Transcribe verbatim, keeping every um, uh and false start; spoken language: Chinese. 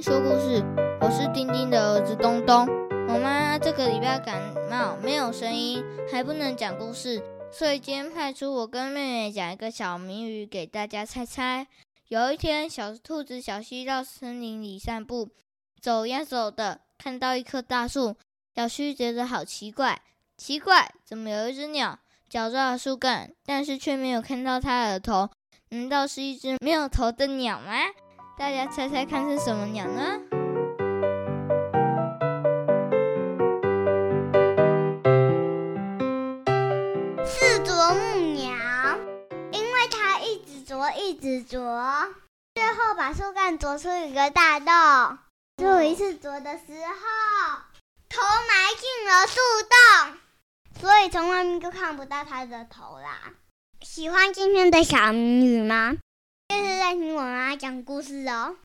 丁说故事，我是丁丁的儿子东东。我妈这个礼拜感冒，没有声音，还不能讲故事，所以今天派出我跟妹妹讲一个小谜语给大家猜猜。有一天，小兔子小西到森林里散步，走呀走的，看到一棵大树，小西觉得好奇怪，奇怪，怎么有一只鸟绞抓了树干，但是却没有看到它的头？难道是一只没有头的鸟吗？大家猜猜看是什么鸟呢？是啄木鸟，因为它一直啄，一直啄，最后把树干啄出一个大洞。最后一次啄的时候，头埋进了树洞，所以从外面就看不到它的头啦。喜欢今天的小谜语吗？就是在听我妈讲故事哦。